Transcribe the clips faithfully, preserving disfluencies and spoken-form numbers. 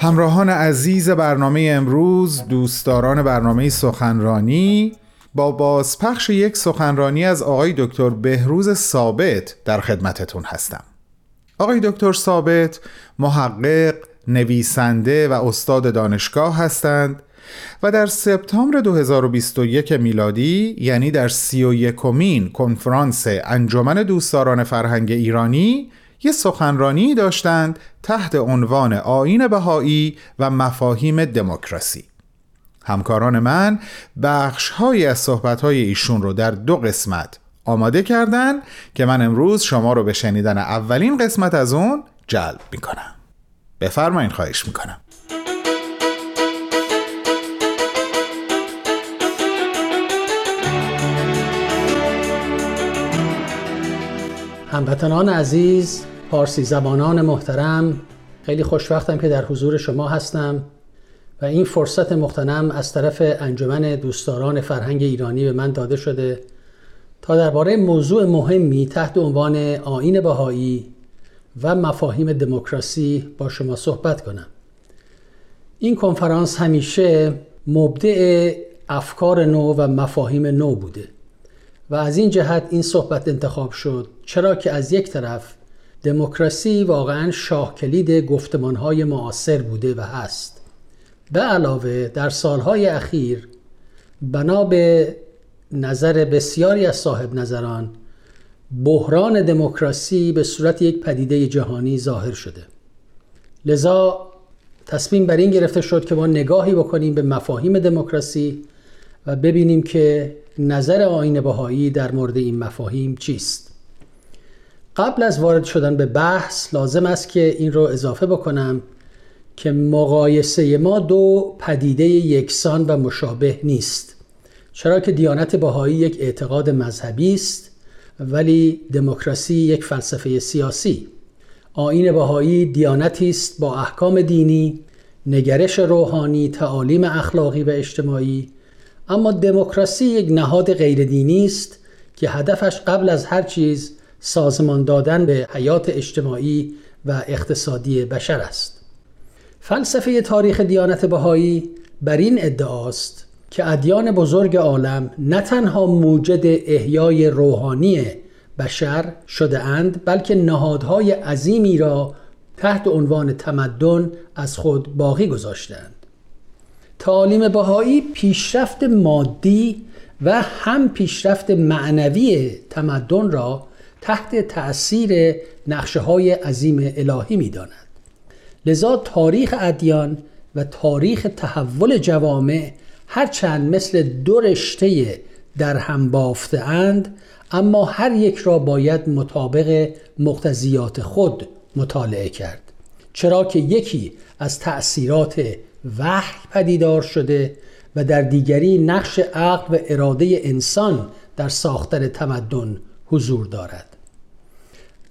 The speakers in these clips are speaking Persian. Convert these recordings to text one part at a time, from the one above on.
همراهان عزیز برنامه امروز، دوستداران برنامه سخنرانی، با بازپخش یک سخنرانی از آقای دکتر بهروز ثابت در خدمتتون هستم. آقای دکتر ثابت محقق، نویسنده و استاد دانشگاه هستند و در سپتامبر دو هزار و بیست و یک میلادی، یعنی در سی و یکمین کنفرانس انجمن دوستداران فرهنگ ایرانی، یک سخنرانی داشتند تحت عنوان آیین بهائی و مفاهیم دموکراسی. همکاران من بخش‌هایی از صحبت‌های ایشون رو در دو قسمت آماده کردن که من امروز شما رو به شنیدن اولین قسمت از اون جلب می‌کنم. بفرمایید، خواهش می‌کنم. هموطنان عزیز، پارسی زبانان محترم، خیلی خوشوقتم که در حضور شما هستم و این فرصت مغتنم از طرف انجمن دوستداران فرهنگ ایرانی به من داده شده تا درباره موضوع مهمی تحت عنوان آیین بهائی و مفاهیم دموکراسی با شما صحبت کنم. این کنفرانس همیشه مبدع افکار نو و مفاهیم نو بوده و از این جهت این صحبت انتخاب شد، چرا که از یک طرف دموکراسی واقعاً شاه کلید گفتمان‌های معاصر بوده و هست. به علاوه در سالهای اخیر بنا به نظر بسیاری از صاحب نظران، بحران دموکراسی به صورت یک پدیده جهانی ظاهر شده. لذا تصمیم بر این گرفته شد که ما نگاهی بکنیم به مفاهیم دموکراسی و ببینیم که نظر آیین بهائی در مورد این مفاهیم چیست. قبل از وارد شدن به بحث لازم است که این رو اضافه بکنم که مقایسه ما دو پدیده یکسان و مشابه نیست، چرا که دیانت بهائی یک اعتقاد مذهبی است ولی دموکراسی یک فلسفه سیاسی. آیین بهائی دیانتی است با احکام دینی، نگرش روحانی، تعالیم اخلاقی و اجتماعی، اما دموکراسی یک نهاد غیر دینی است که هدفش قبل از هر چیز سازمان دادن به حیات اجتماعی و اقتصادی بشر است. فلسفه تاریخ دیانت بهائی بر این ادعاست که ادیان بزرگ عالم نه تنها موجد احیای روحانی بشر شده اند، بلکه نهادهای عظیمی را تحت عنوان تمدن از خود باقی گذاشتند. تعالیم بهائی پیشرفت مادی و هم پیشرفت معنوی تمدن را تحت تأثیر نقشه‌های عظیم الهی می‌داند. لذا تاریخ ادیان و تاریخ تحول جوامع هرچند مثل دو رشته در هم بافته اند، اما هر یک را باید مطابق مقتضیات خود مطالعه کرد، چرا که یکی از تأثیرات وحی پدیدار شده و در دیگری نقش عقل و اراده انسان در ساختن تمدن حضور دارد.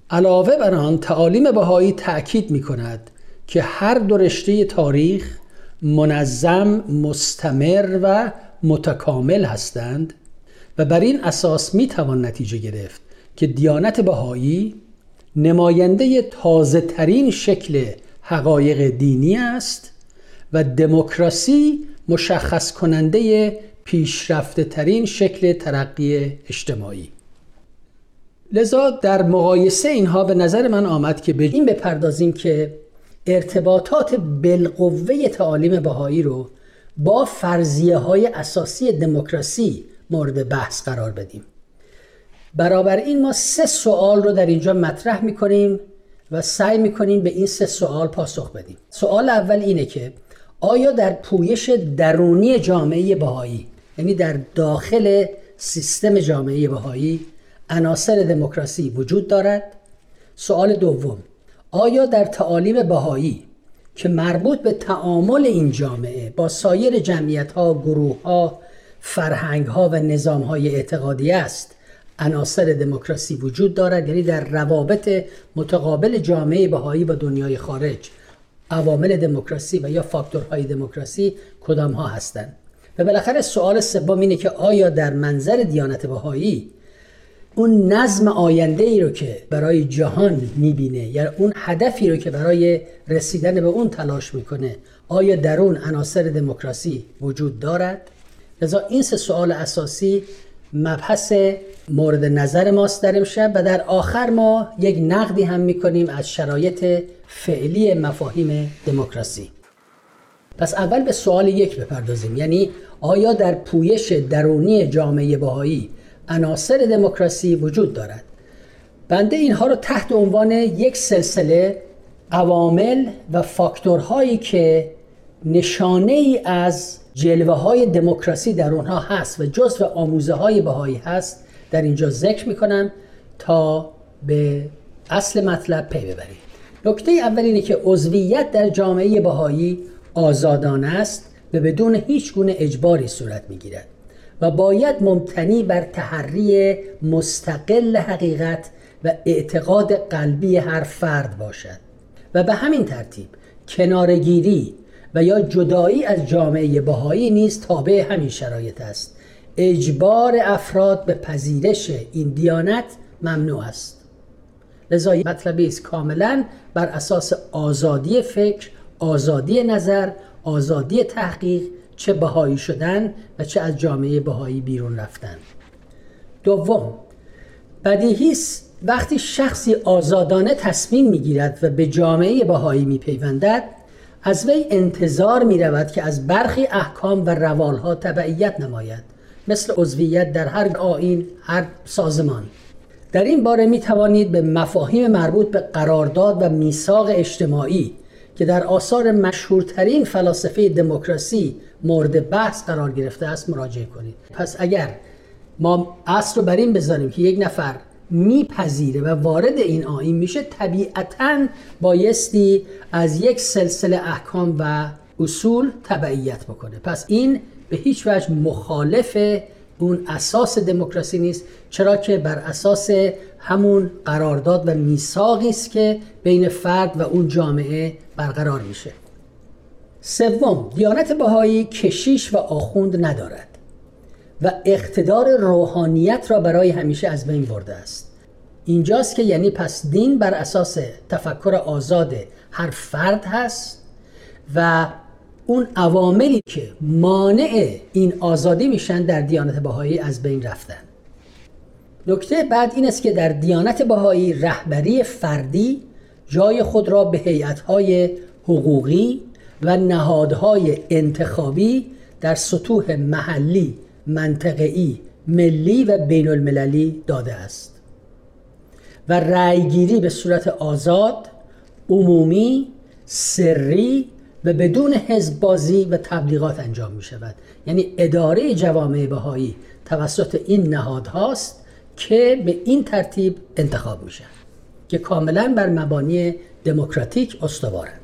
علاوه بر آن، تعالیم بهائی تأکید می کند که هر دو رشته تاریخ منظم، مستمر و متکامل هستند و بر این اساس می توان نتیجه گرفت که دیانت بهائی نماینده تازه ترین شکل حقایق دینی است و دموکراسی مشخص کننده پیشرفته ترین شکل ترقی اجتماعی. لذا در مقایسه اینها به نظر من آمد که به این بپردازیم که ارتباطات بالقوه تعالیم بهائی رو با فرضیه های اساسی دموکراسی مورد بحث قرار بدیم. برابر این ما سه سوال رو در اینجا مطرح می‌کنیم و سعی می‌کنیم به این سه سوال پاسخ بدیم. سوال اول اینه که آیا در پویش درونی جامعه بهائی، یعنی در داخل سیستم جامعه بهائی، عناصر دموکراسی وجود دارد؟ سوال دوم، آیا در تعالیم بهائی که مربوط به تعامل این جامعه با سایر جمعیت‌ها، گروه‌ها، فرهنگ‌ها و نظام‌های اعتقادی است، عناصر دموکراسی وجود دارد؟ یعنی در روابط متقابل جامعه بهائی با دنیای خارج، عوامل دموکراسی و یا فاکتورهای دموکراسی کدام‌ها هستند؟ و بالاخره سوال سوم اینه که آیا در منظر دیانت بهائی اون نظم آینده ای رو که برای جهان میبینه، یعنی اون هدفی رو که برای رسیدن به اون تلاش میکنه، آیا در اون عناصر دموکراسی وجود دارد؟ لذا این سه سوال اساسی مبحث مورد نظر ماست در امشب و در آخر ما یک نقدی هم میکنیم از شرایط فعلی مفاهیم دموکراسی. پس اول به سوال یک بپردازیم، یعنی آیا در پویش درونی جامعه بهائی عناصر دموکراسی وجود دارد؟ بنده اینها رو تحت عنوان یک سلسله عوامل و فاکتورهایی که نشانه ای از جلوه های دموکراسی در اونها هست و جزء آموزه های بهایی هست در اینجا ذکر میکنم تا به اصل مطلب پی ببریم. نکته اول اینه که عضویت در جامعه بهایی آزادانه است و بدون هیچ گونه اجباری صورت میگیرد و باید مبتنی بر تحری مستقل حقیقت و اعتقاد قلبی هر فرد باشد و به همین ترتیب کنارگیری و یا جدایی از جامعه بهایی نیز تابع همین شرایط است. اجبار افراد به پذیرش این دیانت ممنوع است. لذا مطلبی است کاملا بر اساس آزادی فکر، آزادی نظر، آزادی تحقیق، چه بهایی شدن و چه از جامعه بهایی بیرون رفتن. دوم، بدیهی است وقتی شخصی آزادانه تصمیم میگیرد و به جامعه بهایی میپیوندد، از وی انتظار می رود که از برخی احکام و روالها تبعیت نماید، مثل عضویت در هر آیین، هر سازمان. در این باره می توانید به مفاهیم مربوط به قرارداد و میثاق اجتماعی که در آثار مشهورترین فلاسفه دموکراسی مورد بحث قرار گرفته است مراجعه کنید. پس اگر ما اصل رو بر این بذاریم که یک نفر میپذیره و وارد این آیین میشه، طبیعتاً بایستی از یک سلسله احکام و اصول تبعیت بکنه. پس این به هیچ وجه مخالف اون اساس دموکراسی نیست، چرا که بر اساس همون قرارداد و میثاقی است که بین فرد و اون جامعه برقرار میشه. سوم، دیانت بهایی کشیش و آخوند ندارد و اقتدار روحانیت را برای همیشه از بین برده است. اینجاست که یعنی پس دین بر اساس تفکر آزاد هر فرد هست و اون عواملی که مانع این آزادی میشن در دیانت بهایی از بین رفتن. نکته بعد این است که در دیانت بهایی رهبری فردی جای خود را به هیئت‌های حقوقی و نهادهای انتخابی در سطوح محلی، منطقه‌ای، ملی و بین المللی داده است و رأیگیری به صورت آزاد، عمومی، سری و بدون حزب‌بازی و تبلیغات انجام می شود. یعنی اداره جوامع بهایی توسط این نهادهاست که به این ترتیب انتخاب می شود که کاملا بر مبانی دموکراتیک استوارند.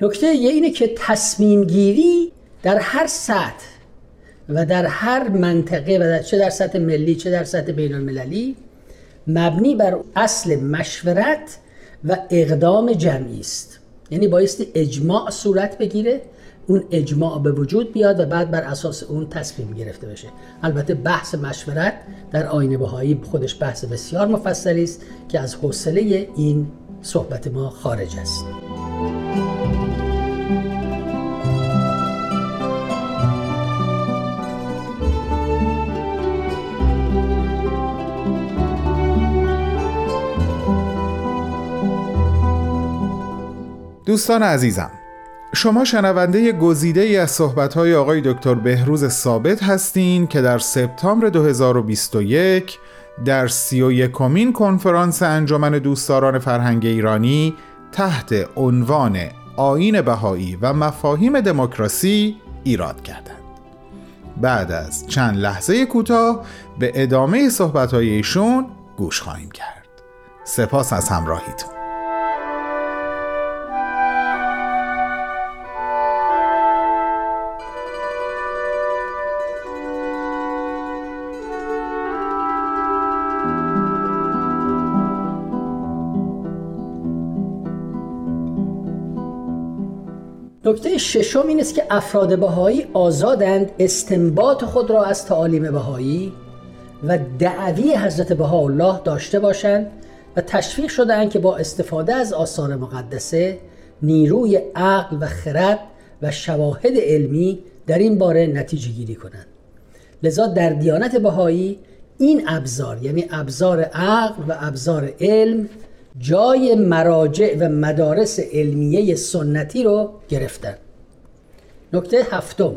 نکته یه اینه که تصمیم گیری در هر سطح و در هر منطقه و در چه در سطح ملی چه در سطح بین المللی مبنی بر اصل مشورت و اقدام جمعی است. یعنی بایستی اجماع صورت بگیره، اون اجماع به وجود بیاد و بعد بر اساس اون تصمیم گرفته بشه. البته بحث مشورت در آیین بهائی خودش بحث بسیار مفصلی است که از حوصله این صحبت ما خارج است. دوستان عزیزم، شما شنونده گزیده ای از صحبت‌های آقای دکتر بهروز ثابت هستین که در سپتامبر دو هزار و بیست و یک در سی و یکمین کنفرانس انجمن دوستداران فرهنگ ایرانی تحت عنوان آیین بهائی و مفاهیم دموکراسی ایراد کردند. بعد از چند لحظه کوتاه به ادامه صحبت‌های ایشون گوش خواهیم کرد. سپاس از همراهیتون. نکته ششم این است که افراد بهایی آزادند استنباط خود را از تعالیم بهایی و دعوی حضرت بهاءالله داشته باشند و تشویق شده‌اند که با استفاده از آثار مقدسه نیروی عقل و خرد و شواهد علمی در این باره نتیجه گیری کنند. لذا در دیانت بهایی این ابزار، یعنی ابزار عقل و ابزار علم، جای مراجع و مدارس علمیه سنتی رو گرفتن. نکته هفتم،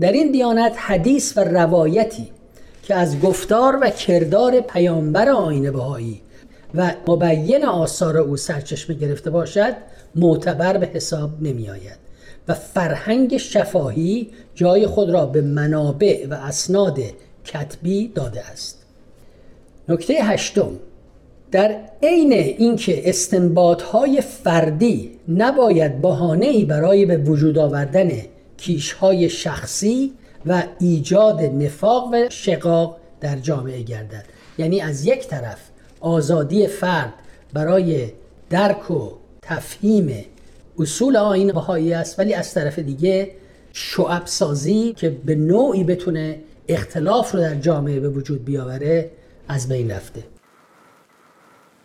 در این دیانت حدیث و روایتی که از گفتار و کردار پیامبر آیین بهایی و مبین آثار او سرچشمه گرفته باشد معتبر به حساب نمی آید و فرهنگ شفاهی جای خود را به منابع و اسناد کتبی داده است. نکته هشتم، در عین اینکه استنباط‌های فردی نباید بهانه‌ای برای به وجود آوردن کیش‌های شخصی و ایجاد نفاق و شقاق در جامعه گردد. یعنی از یک طرف آزادی فرد برای درک و تفهیم اصول آیین بهائی است، ولی از طرف دیگه شعب سازی که به نوعی بتونه اختلاف رو در جامعه به وجود بیاوره از بین رفته.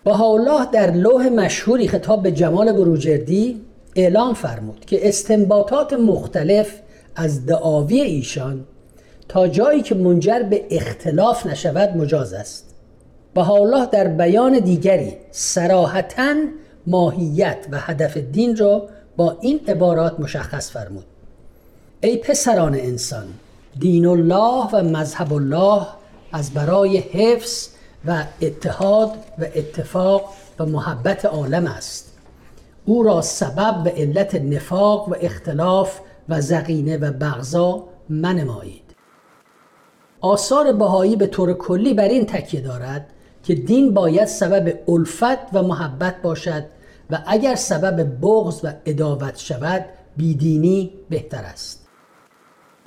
بهاءالله در لوح مشهوری خطاب به جمال بروجردی اعلام فرمود که استنباطات مختلف از دعاوی ایشان تا جایی که منجر به اختلاف نشود مجاز است. بهاءالله در بیان دیگری صراحتاً ماهیت و هدف دین را با این عبارات مشخص فرمود: ای پسران انسان، دین الله و مذهب الله از برای حفظ و اتحاد و اتفاق و محبت عالم است. او را سبب و علت نفاق و اختلاف و ضغینه و بغضا منمایید. آثار بهایی به طور کلی بر این تکیه دارد که دین باید سبب الفت و محبت باشد و اگر سبب بغض و عداوت شود بیدینی بهتر است.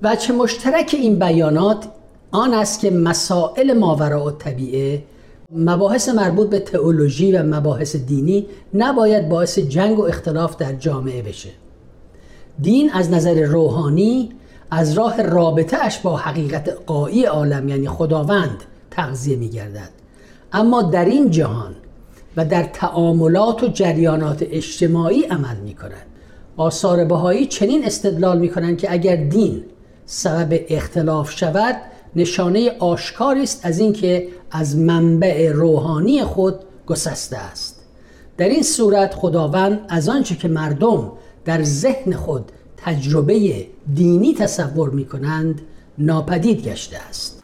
وجه مشترک این بیانات آن است که مسائل ماوراءالطبیعه، مباحث مربوط به تئولوژی و مباحث دینی نباید باعث جنگ و اختلاف در جامعه بشه. دین از نظر روحانی از راه رابطه اش با حقیقت غایی عالم یعنی خداوند تغذیه می‌گردد، اما در این جهان و در تعاملات و جریانات اجتماعی عمل می‌کند. آثار بهایی چنین استدلال می‌کنند که اگر دین سبب اختلاف شود نشانه آشکاری است از اینکه از منبع روحانی خود گسسته است. در این صورت خداوند از آنچه که مردم در ذهن خود تجربه دینی تصور می‌کنند ناپدید گشته است.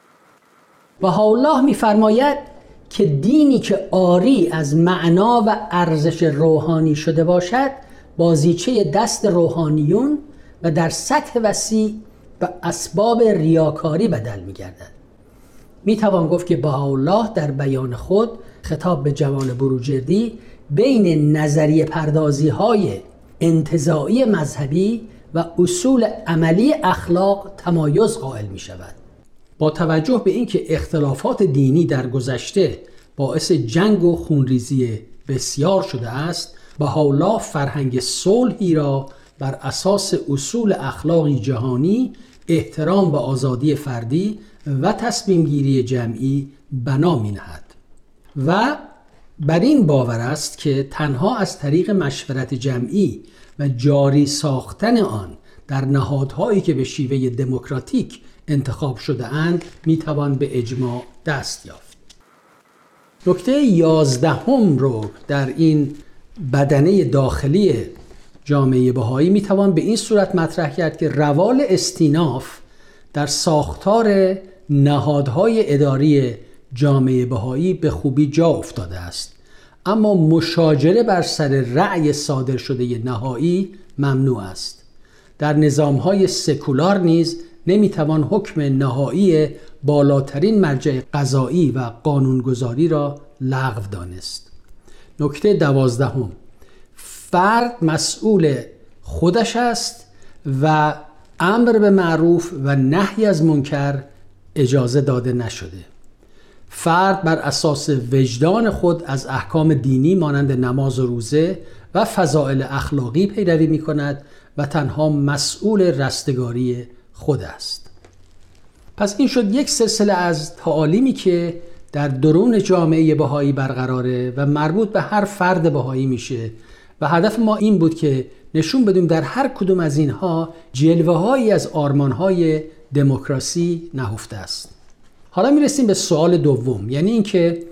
بهاءالله می‌فرماید که دینی که عاری از معنا و ارزش روحانی شده باشد بازیچه دست روحانیون و در سطح وسیع و اسباب ریاکاری بدل می گردد. می توان گفت که بهاءالله در بیان خود خطاب به جمال بروجردی بین نظریه پردازی های انتزاعی مذهبی و اصول عملی اخلاق تمایز قائل می شود. با توجه به اینکه اختلافات دینی در گذشته باعث جنگ و خونریزی بسیار شده است، بهاءالله فرهنگ صلحی را بر اساس اصول اخلاقی جهانی، احترام به آزادی فردی و تصمیم گیری جمعی بنا می‌نهاد و بر این باور است که تنها از طریق مشورت جمعی و جاری ساختن آن در نهادهایی که به شیوه دموکراتیک انتخاب شده‌اند می‌توان به اجماع دست یافت. نکته یازدهم رو در این بدنه داخلی جامعه بهایی میتوان به این صورت مطرح کرد که روال استیناف در ساختار نهادهای اداری جامعه بهایی به خوبی جا افتاده است، اما مشاجره بر سر رأی صادر شده نهایی ممنوع است. در نظامهای سکولار نیز نمیتوان حکم نهایی بالاترین مرجع قضایی و قانونگذاری را لغو دانست. نکته دوازدهم، فرد مسئول خودش است و امر به معروف و نهی از منکر اجازه داده نشده. فرد بر اساس وجدان خود از احکام دینی مانند نماز و روزه و فضائل اخلاقی پیروی می کند و تنها مسئول رستگاری خود است. پس این شد یک سلسله از تعالیمی که در درون جامعه بهایی برقراره و مربوط به هر فرد بهایی میشه و هدف ما این بود که نشون بدیم در هر کدوم از اینها جلوه هایی از آرمان های دموکراسی نهفته است. حالا میرسیم به سوال دوم، یعنی اینکه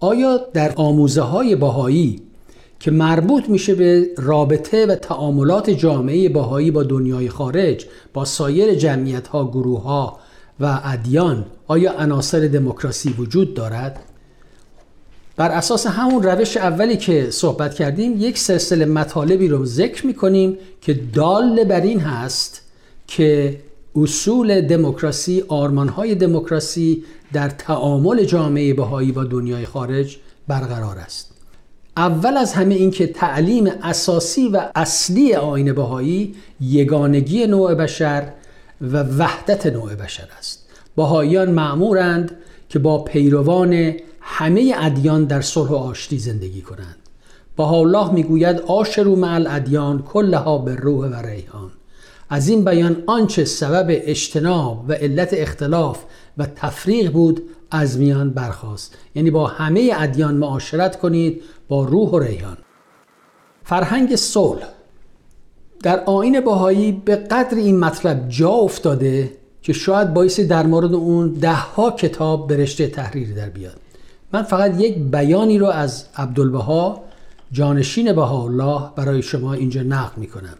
آیا در آموزه های بهایی که مربوط میشه به رابطه و تعاملات جامعه بهایی با دنیای خارج، با سایر جمعیت ها، گروه ها و ادیان، آیا عناصر دموکراسی وجود دارد؟ بر اساس همون روش اولی که صحبت کردیم، یک سلسله مطالبی رو ذکر میکنیم که دال بر این هست که اصول دموکراسی، آرمانهای دموکراسی در تعامل جامعه بهایی با دنیای خارج برقرار است. اول از همه این که تعلیم اساسی و اصلی آیین بهایی یگانگی نوع بشر و وحدت نوع بشر است. بهاییان مأمورند که با پیروان همه ادیان در صلح و آشتی زندگی کنند. بهاءالله میگوید عاشروا مع الادیان کلها بالروح و ریحان. از این بیان آنچه سبب اجتناب و علت اختلاف و تفریق بود از میان برخاست. یعنی با همه ادیان معاشرت کنید با روح و ریحان. فرهنگ صلح در آیین بهایی به قدر این مطلب جا افتاده که شاید بایستی در مورد اون ده ها کتاب به رشته تحریر در بیاد. من فقط یک بیانی رو از عبدالبها، جانشین بهاءالله، برای شما اینجا نقل میکنم.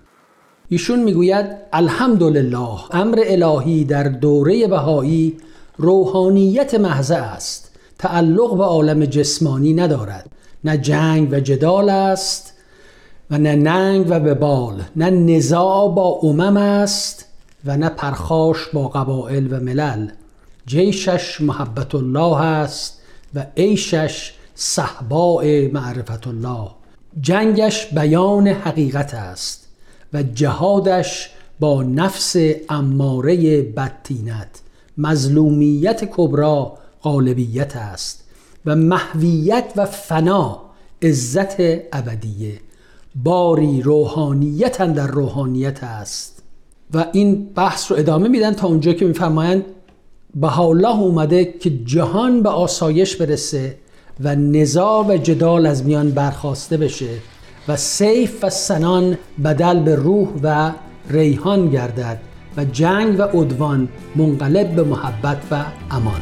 ایشون میگوید الحمدلله، امر الهی در دوره بهایی روحانیت محض است، تعلق به عالم جسمانی ندارد، نه جنگ و جدال است و نه ننگ و وبال، نه نزاع با امم است و نه پرخاش با قبائل و ملل. جیشش محبت الله است و عیشش صحباء معرفت الله. جنگش بیان حقیقت است و جهادش با نفس اماره بدتینت. مظلومیت کبری غالبیت است و محویت و فنا عزت ابدیه. باری روحانیت اندر روحانیت است. و این بحث رو ادامه میدن تا اونجا که میفرمایند بهاءالله اومده که جهان به آسایش برسه و نزاع و جدال از میان برخاسته بشه و سیف و سنان بدل به روح و ریحان گردد و جنگ و عدوان منقلب به محبت و امان.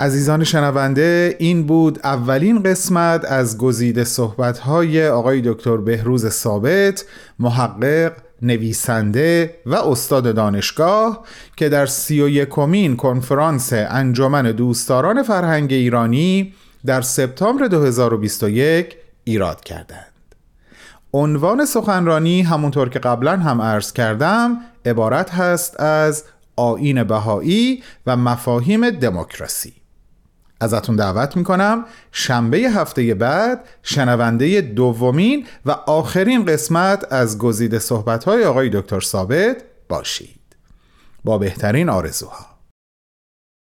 عزیزان شنونده، این بود اولین قسمت از گزیده صحبت‌های آقای دکتر بهروز ثابت، محقق، نویسنده و استاد دانشگاه، که در سی و یکمین کنفرانس انجمن دوستداران فرهنگ ایرانی در سپتامبر دو هزار و بیست و یک ایراد کردند. عنوان سخنرانی، همونطور که قبلا هم عرض کردم، عبارت هست از آیین بهائی و مفاهیم دموکراسی. ازتون دعوت میکنم شنبه هفته بعد شنونده دومین و آخرین قسمت از گزیده صحبت‌های آقای دکتر ثابت باشید. با بهترین آرزوها.